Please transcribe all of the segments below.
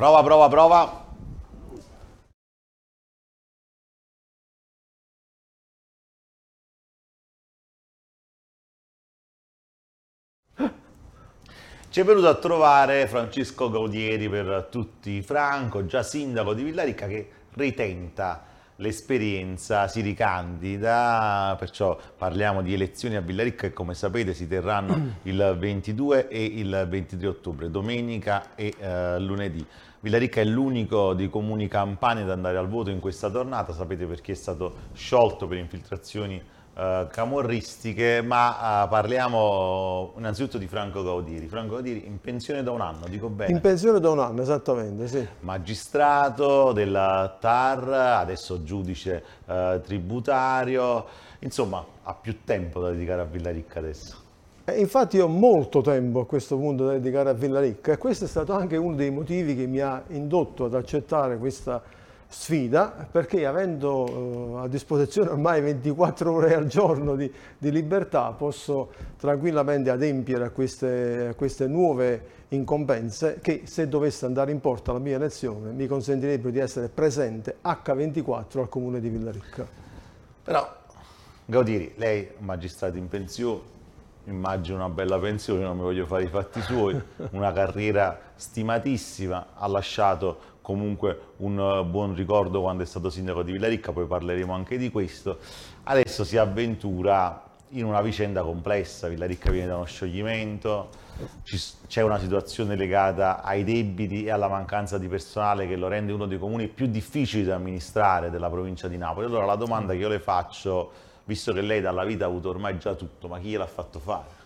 Prova. Ci è venuto a trovare Francesco Gaudieri per tutti Franco, già sindaco di Villaricca, che ritenta l'esperienza, si ricandida, perciò parliamo di elezioni a Villaricca che, come sapete, si terranno il 22 e il 23 ottobre, domenica e lunedì. Villaricca è l'unico dei comuni campani ad andare al voto in questa tornata, sapete perché è stato sciolto per infiltrazioni camorristiche, ma parliamo innanzitutto di Franco Gaudieri. Franco Gaudieri in pensione da un anno, dico bene? In pensione da un anno, esattamente, sì. Magistrato della TAR, adesso giudice tributario, insomma ha più tempo da dedicare a Villaricca adesso. Infatti io ho molto tempo a questo punto da dedicare a Villaricca e questo è stato anche uno dei motivi che mi ha indotto ad accettare questa sfida, perché avendo a disposizione ormai 24 ore al giorno di libertà posso tranquillamente adempiere a queste nuove incombenze che, se dovesse andare in porto alla mia elezione, mi consentirebbero di essere presente H24 al comune di Villaricca. Però, Gaudieri, lei magistrato in pensione, immagino una bella pensione, non mi voglio fare i fatti suoi, una carriera stimatissima, ha lasciato comunque un buon ricordo quando è stato sindaco di Villaricca, poi parleremo anche di questo. Adesso si avventura in una vicenda complessa, Villaricca viene da uno scioglimento, c'è una situazione legata ai debiti e alla mancanza di personale che lo rende uno dei comuni più difficili da amministrare della provincia di Napoli. Allora la domanda che io le faccio, visto che lei dalla vita ha avuto ormai già tutto, ma chi gliel'ha fatto fare?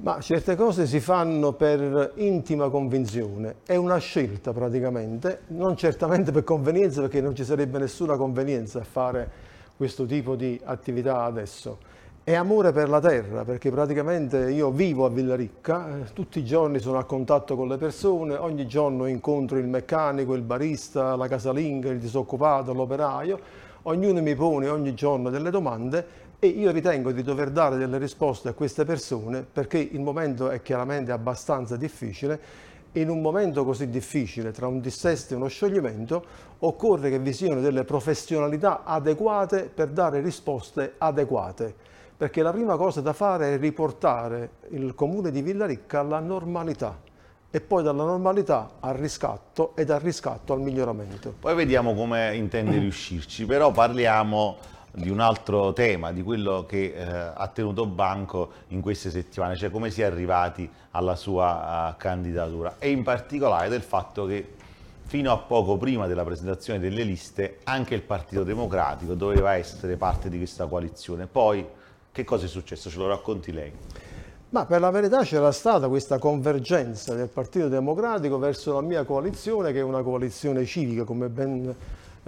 Ma certe cose si fanno per intima convinzione, è una scelta praticamente, non certamente per convenienza, perché non ci sarebbe nessuna convenienza a fare questo tipo di attività adesso. È amore per la terra, perché praticamente io vivo a Villaricca, tutti i giorni sono a contatto con le persone, ogni giorno incontro il meccanico, il barista, la casalinga, il disoccupato, l'operaio, ognuno mi pone ogni giorno delle domande e io ritengo di dover dare delle risposte a queste persone, perché il momento è chiaramente abbastanza difficile e in un momento così difficile, tra un dissesto e uno scioglimento, occorre che vi siano delle professionalità adeguate per dare risposte adeguate, perché la prima cosa da fare è riportare il comune di Villaricca alla normalità e poi dalla normalità al riscatto e dal riscatto al miglioramento. Poi vediamo come intende riuscirci, però parliamo di un altro tema, di quello che ha tenuto banco in queste settimane, cioè come si è arrivati alla sua candidatura e in particolare del fatto che fino a poco prima della presentazione delle liste anche il Partito Democratico doveva essere parte di questa coalizione. Poi che cosa è successo? Ce lo racconti lei? Ma per la verità c'era stata questa convergenza del Partito Democratico verso la mia coalizione, che è una coalizione civica, come ben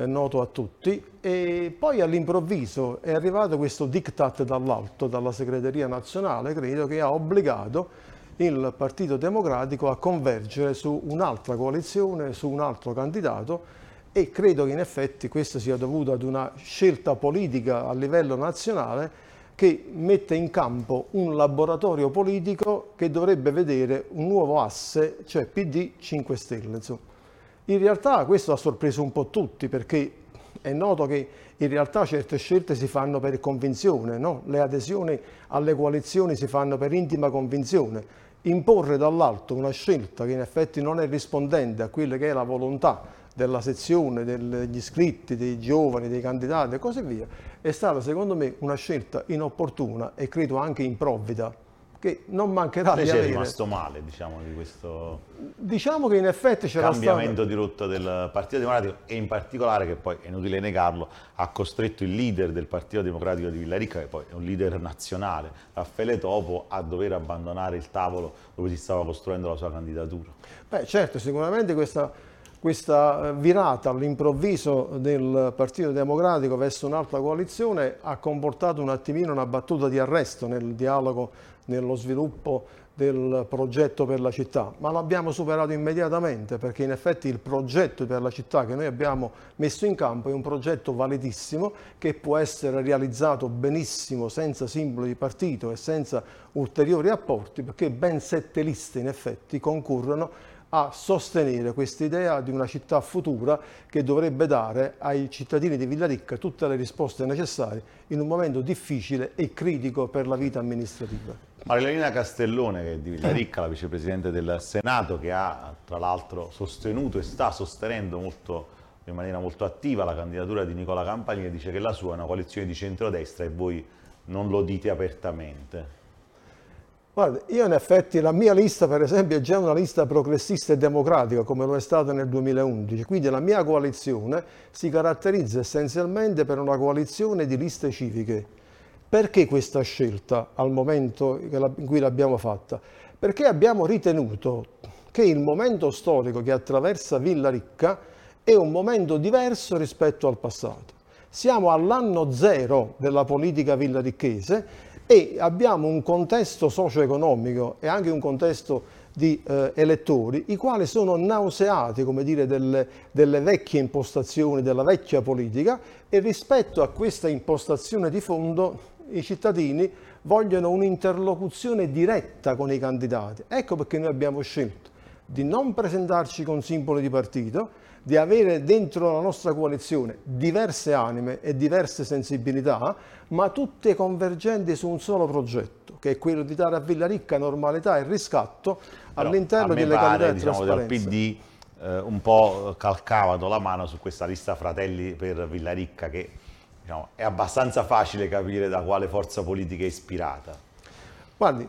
noto a tutti, e poi all'improvviso è arrivato questo diktat dall'alto, dalla segreteria nazionale, credo, che ha obbligato il Partito Democratico a convergere su un'altra coalizione, su un altro candidato, e credo che in effetti questo sia dovuto ad una scelta politica a livello nazionale che mette in campo un laboratorio politico che dovrebbe vedere un nuovo asse, cioè PD 5 Stelle, insomma. In realtà questo ha sorpreso un po' tutti, perché è noto che in realtà certe scelte si fanno per convinzione, no? Le adesioni alle coalizioni si fanno per intima convinzione. Imporre dall'alto una scelta che in effetti non è rispondente a quella che è la volontà della sezione, degli iscritti, dei giovani, dei candidati e così via, è stata secondo me una scelta inopportuna e credo anche improvvida, che non mancherà di avere. È rimasto male, diciamo, di questo, diciamo, che in effetti c'era cambiamento di rotta del Partito Democratico e in particolare, che poi è inutile negarlo, ha costretto il leader del Partito Democratico di Villaricca, che poi è un leader nazionale, Raffaele Topo, a dover abbandonare il tavolo dove si stava costruendo la sua candidatura. Beh, certo, sicuramente questa virata all'improvviso del Partito Democratico verso un'altra coalizione ha comportato un attimino una battuta di arresto nel dialogo, nello sviluppo del progetto per la città, ma l'abbiamo superato immediatamente, perché in effetti il progetto per la città che noi abbiamo messo in campo è un progetto validissimo, che può essere realizzato benissimo senza simboli di partito e senza ulteriori apporti, perché ben 7 liste in effetti concorrono a sostenere questa idea di una città futura che dovrebbe dare ai cittadini di Villaricca tutte le risposte necessarie in un momento difficile e critico per la vita amministrativa. Marilena Castellone di Villaricca, la vicepresidente del Senato, che ha tra l'altro sostenuto e sta sostenendo in maniera molto attiva la candidatura di Nicola Campagni, dice che la sua è una coalizione di centrodestra e voi non lo dite apertamente. Guarda, io in effetti la mia lista per esempio è già una lista progressista e democratica come lo è stata nel 2011, quindi la mia coalizione si caratterizza essenzialmente per una coalizione di liste civiche. Perché questa scelta al momento in cui l'abbiamo fatta? Perché abbiamo ritenuto che il momento storico che attraversa Villaricca è un momento diverso rispetto al passato. Siamo all'anno zero della politica villaricchese e abbiamo un contesto socio-economico e anche un contesto di elettori i quali sono nauseati, come dire, delle vecchie impostazioni, della vecchia politica, e rispetto a questa impostazione di fondo i cittadini vogliono un'interlocuzione diretta con i candidati. Ecco perché noi abbiamo scelto di non presentarci con simboli di partito, di avere dentro la nostra coalizione diverse anime e diverse sensibilità, ma tutte convergenti su un solo progetto, che è quello di dare a Villaricca normalità e riscatto all'interno delle candidature trasparenza. Dal PD un po' calcavano la mano su questa lista Fratelli per Villaricca, che diciamo, è abbastanza facile capire da quale forza politica è ispirata. Guardi,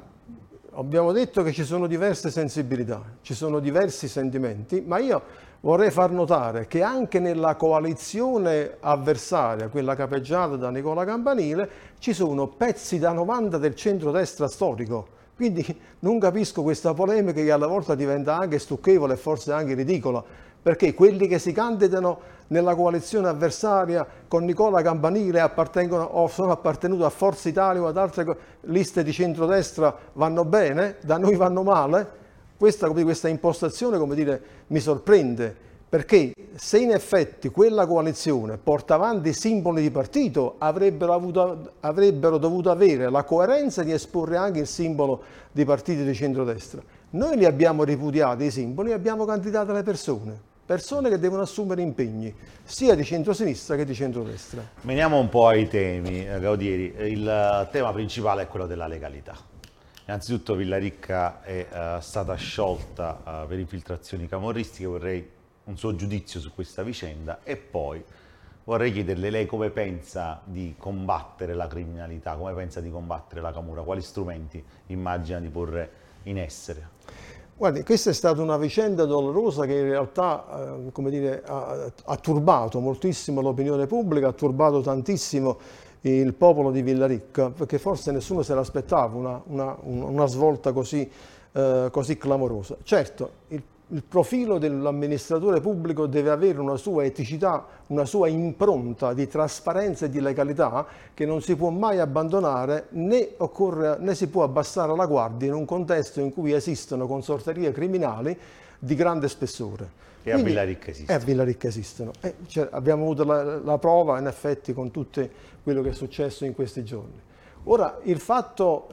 abbiamo detto che ci sono diverse sensibilità, ci sono diversi sentimenti, ma io vorrei far notare che anche nella coalizione avversaria, quella capeggiata da Nicola Campanile, ci sono pezzi da 90 del centrodestra storico. Quindi non capisco questa polemica che alla volta diventa anche stucchevole e forse anche ridicola, perché quelli che si candidano nella coalizione avversaria con Nicola Campanile appartengono o sono appartenuti a Forza Italia o ad altre liste di centrodestra vanno bene, da noi vanno male. Questa impostazione, come dire, mi sorprende, perché se in effetti quella coalizione porta avanti simboli di partito avrebbero dovuto avere la coerenza di esporre anche il simbolo di partiti di centrodestra. Noi li abbiamo ripudiati i simboli e abbiamo candidato le persone che devono assumere impegni sia di centrosinistra che di centrodestra. Veniamo un po' ai temi, Gaudieri. Il tema principale è quello della legalità. Innanzitutto Villaricca è stata sciolta per infiltrazioni camorristiche, vorrei un suo giudizio su questa vicenda e poi vorrei chiederle lei come pensa di combattere la criminalità, come pensa di combattere la camorra, quali strumenti immagina di porre in essere. Guardi, questa è stata una vicenda dolorosa che in realtà ha turbato moltissimo l'opinione pubblica, ha turbato tantissimo il popolo di Villaricca, perché forse nessuno se l'aspettava una svolta così clamorosa. Certo, il profilo dell'amministratore pubblico deve avere una sua eticità, una sua impronta di trasparenza e di legalità che non si può mai abbandonare, né si può abbassare la guardia in un contesto in cui esistono consorterie criminali di grande spessore. E quindi, a Villaricca esistono. Cioè, abbiamo avuto la prova in effetti con tutto quello che è successo in questi giorni. Ora il fatto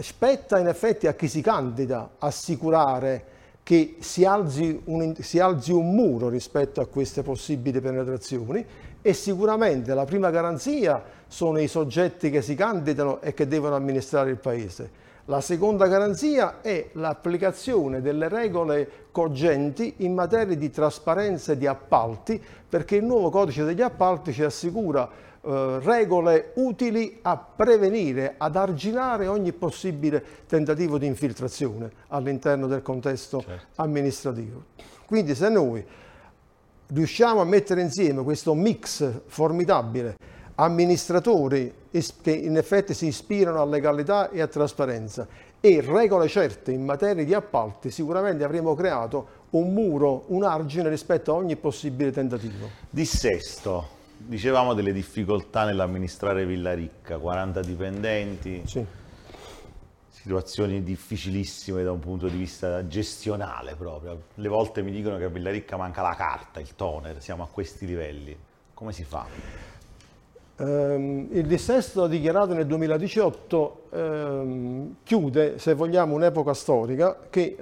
spetta in effetti a chi si candida assicurare che si alzi un muro rispetto a queste possibili penetrazioni, e sicuramente la prima garanzia sono i soggetti che si candidano e che devono amministrare il paese. La seconda garanzia è l'applicazione delle regole cogenti in materia di trasparenza di appalti, perché il nuovo codice degli appalti ci assicura regole utili a prevenire, ad arginare ogni possibile tentativo di infiltrazione all'interno del contesto amministrativo. Quindi se noi riusciamo a mettere insieme questo mix formidabile, amministratori che in effetti si ispirano a legalità e a trasparenza e regole certe in materia di appalti, sicuramente avremo creato un muro, un argine rispetto a ogni possibile tentativo. Dissesto. Dicevamo delle difficoltà nell'amministrare Villaricca, 40 dipendenti, sì. Situazioni difficilissime da un punto di vista gestionale proprio. Le volte mi dicono che a Villaricca manca la carta, il toner, siamo a questi livelli. Come si fa? Il dissesto dichiarato nel 2018 chiude, se vogliamo, un'epoca storica che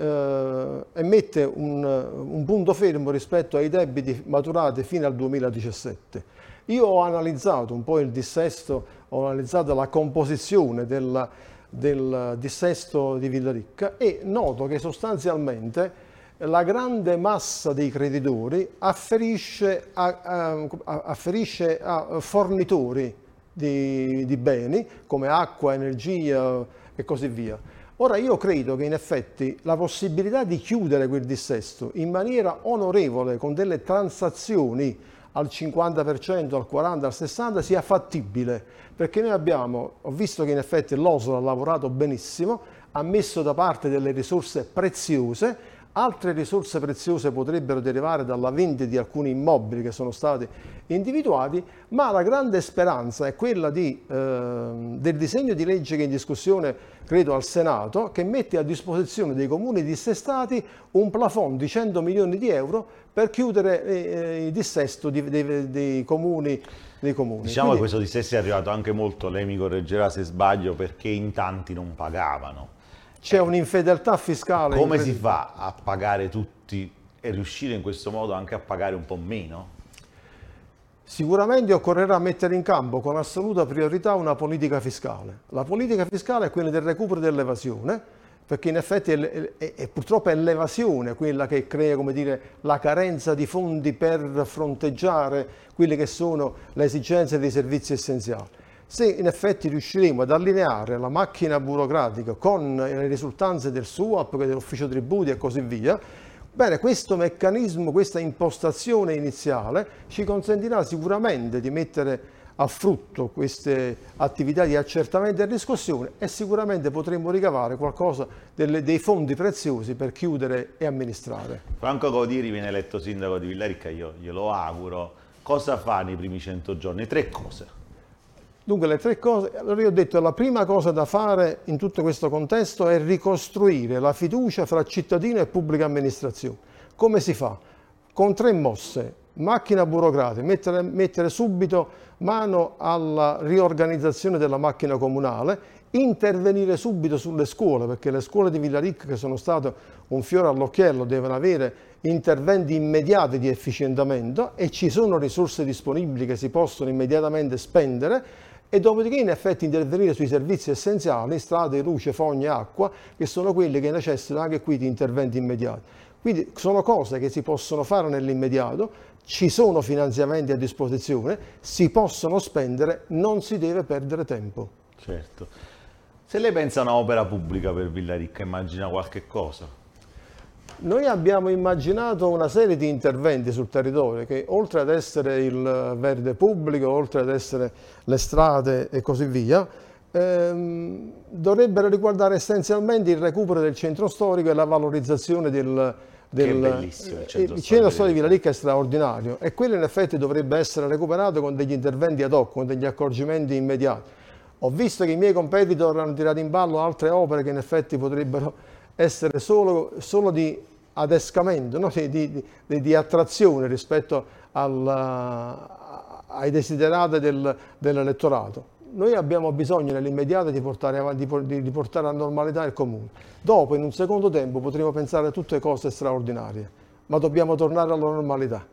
emette un punto fermo rispetto ai debiti maturati fino al 2017. Io ho analizzato un po' il dissesto, ho analizzato la composizione del dissesto di Villaricca e noto che sostanzialmente la grande massa dei creditori afferisce a fornitori di beni come acqua, energia e così via. Ora io credo che in effetti la possibilità di chiudere quel dissesto in maniera onorevole con delle transazioni al 50%, al 40%, al 60% sia fattibile, perché noi ho visto che in effetti l'OSL ha lavorato benissimo, ha messo da parte delle risorse preziose. Altre risorse preziose potrebbero derivare dalla vendita di alcuni immobili che sono stati individuati, ma la grande speranza è quella del disegno di legge che è in discussione, credo, al Senato, che mette a disposizione dei comuni dissestati un plafond di 100 milioni di euro per chiudere il dissesto dei comuni. Diciamo che questo dissesto è arrivato anche molto, lei mi correggerà se sbaglio, perché in tanti non pagavano. C'è un'infedeltà fiscale. Come si fa a pagare tutti e riuscire in questo modo anche a pagare un po' meno? Sicuramente occorrerà mettere in campo con assoluta priorità una politica fiscale. La politica fiscale è quella del recupero dell'evasione, perché in effetti purtroppo è l'evasione quella che crea, come dire, la carenza di fondi per fronteggiare quelle che sono le esigenze dei servizi essenziali. Se in effetti riusciremo ad allineare la macchina burocratica con le risultanze del SUAP, dell'ufficio tributi e così via, bene, questo meccanismo, questa impostazione iniziale ci consentirà sicuramente di mettere a frutto queste attività di accertamento e riscossione e sicuramente potremo ricavare qualcosa dei fondi preziosi per chiudere e amministrare. Franco Gaudieri viene eletto sindaco di Villaricca, io glielo auguro. Cosa fa nei primi 100 giorni? 3 cose. Dunque le 3 cose, allora io ho detto la prima cosa da fare in tutto questo contesto è ricostruire la fiducia fra cittadino e pubblica amministrazione. Come si fa? Con 3 mosse, macchina burocratica, mettere subito mano alla riorganizzazione della macchina comunale, intervenire subito sulle scuole, perché le scuole di Villaricca che sono state un fiore all'occhiello devono avere interventi immediati di efficientamento e ci sono risorse disponibili che si possono immediatamente spendere. E dopodiché in effetti intervenire sui servizi essenziali, strade, luce, fogne, acqua, che sono quelli che necessitano anche qui di interventi immediati. Quindi sono cose che si possono fare nell'immediato, ci sono finanziamenti a disposizione, si possono spendere, non si deve perdere tempo. Certo. Se lei pensa a un'opera pubblica per Villaricca, immagina qualche cosa? Noi abbiamo immaginato una serie di interventi sul territorio che oltre ad essere il verde pubblico, oltre ad essere le strade e così via, dovrebbero riguardare essenzialmente il recupero del centro storico e la valorizzazione il centro storico di Villaricca è straordinario e quello in effetti dovrebbe essere recuperato con degli interventi ad hoc, con degli accorgimenti immediati. Ho visto che i miei competitor hanno tirato in ballo altre opere che in effetti potrebbero essere solo di adescamento, no? di attrazione rispetto ai desiderati dell'elettorato. Noi abbiamo bisogno nell'immediato di portare a normalità il comune. Dopo, in un secondo tempo, potremo pensare a tutte cose straordinarie, ma dobbiamo tornare alla normalità.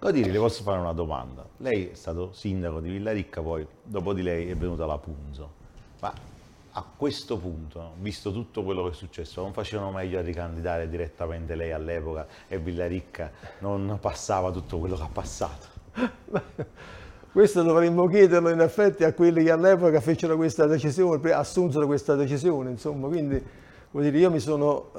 Gaudieri, le posso fare una domanda? Lei è stato sindaco di Villaricca, poi dopo di lei è venuta la Punzo. Ma a questo punto, visto tutto quello che è successo, non facevano meglio a ricandidare direttamente lei all'epoca e Villaricca non passava tutto quello che ha passato? Questo dovremmo chiederlo in effetti a quelli che all'epoca fecero questa decisione, assunsero questa decisione, insomma, quindi vuol dire, io mi sono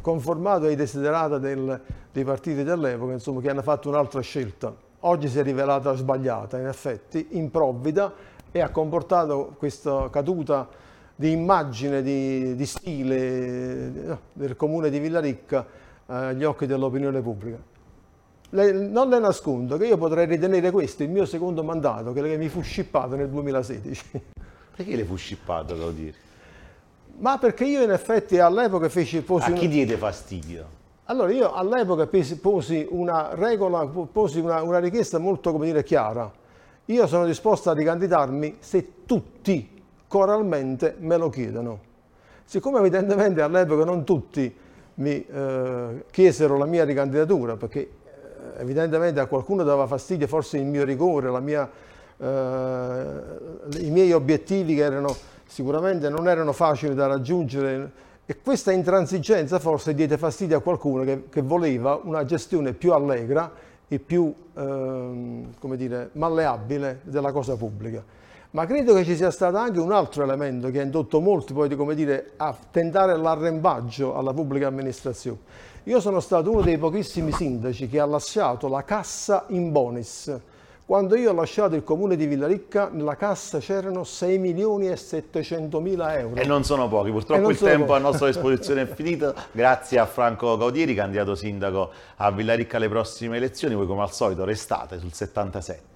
conformato ai desiderata dei partiti dell'epoca, insomma, che hanno fatto un'altra scelta. Oggi si è rivelata sbagliata, in effetti, improvvida e ha comportato questa caduta di immagine, di stile del comune di Villaricca agli occhi dell'opinione pubblica. Non le nascondo che io potrei ritenere questo il mio secondo mandato, che mi fu scippato nel 2016. Perché le fu scippato, devo dire? Ma perché io in effetti all'epoca a chi diede fastidio? Allora io all'epoca posi una richiesta molto, come dire, chiara. Io sono disposto a ricandidarmi se tutti coralmente me lo chiedono. Siccome evidentemente all'epoca non tutti mi chiesero la mia ricandidatura, perché evidentemente a qualcuno dava fastidio forse il mio rigore, la mia, i miei obiettivi che erano, sicuramente non erano facili da raggiungere, e questa intransigenza forse diede fastidio a qualcuno che voleva una gestione più allegra e più come dire, malleabile della cosa pubblica. Ma credo che ci sia stato anche un altro elemento che ha indotto molti poi, come dire, a tentare l'arrembaggio alla pubblica amministrazione. Io sono stato uno dei pochissimi sindaci che ha lasciato la cassa in bonis. Quando io ho lasciato il comune di Villaricca, nella cassa c'erano 6.700.000 euro. E non sono pochi, purtroppo il tempo a nostra disposizione è finito. Grazie a Franco Gaudieri, candidato sindaco a Villaricca alle prossime elezioni. Voi come al solito restate sul 77.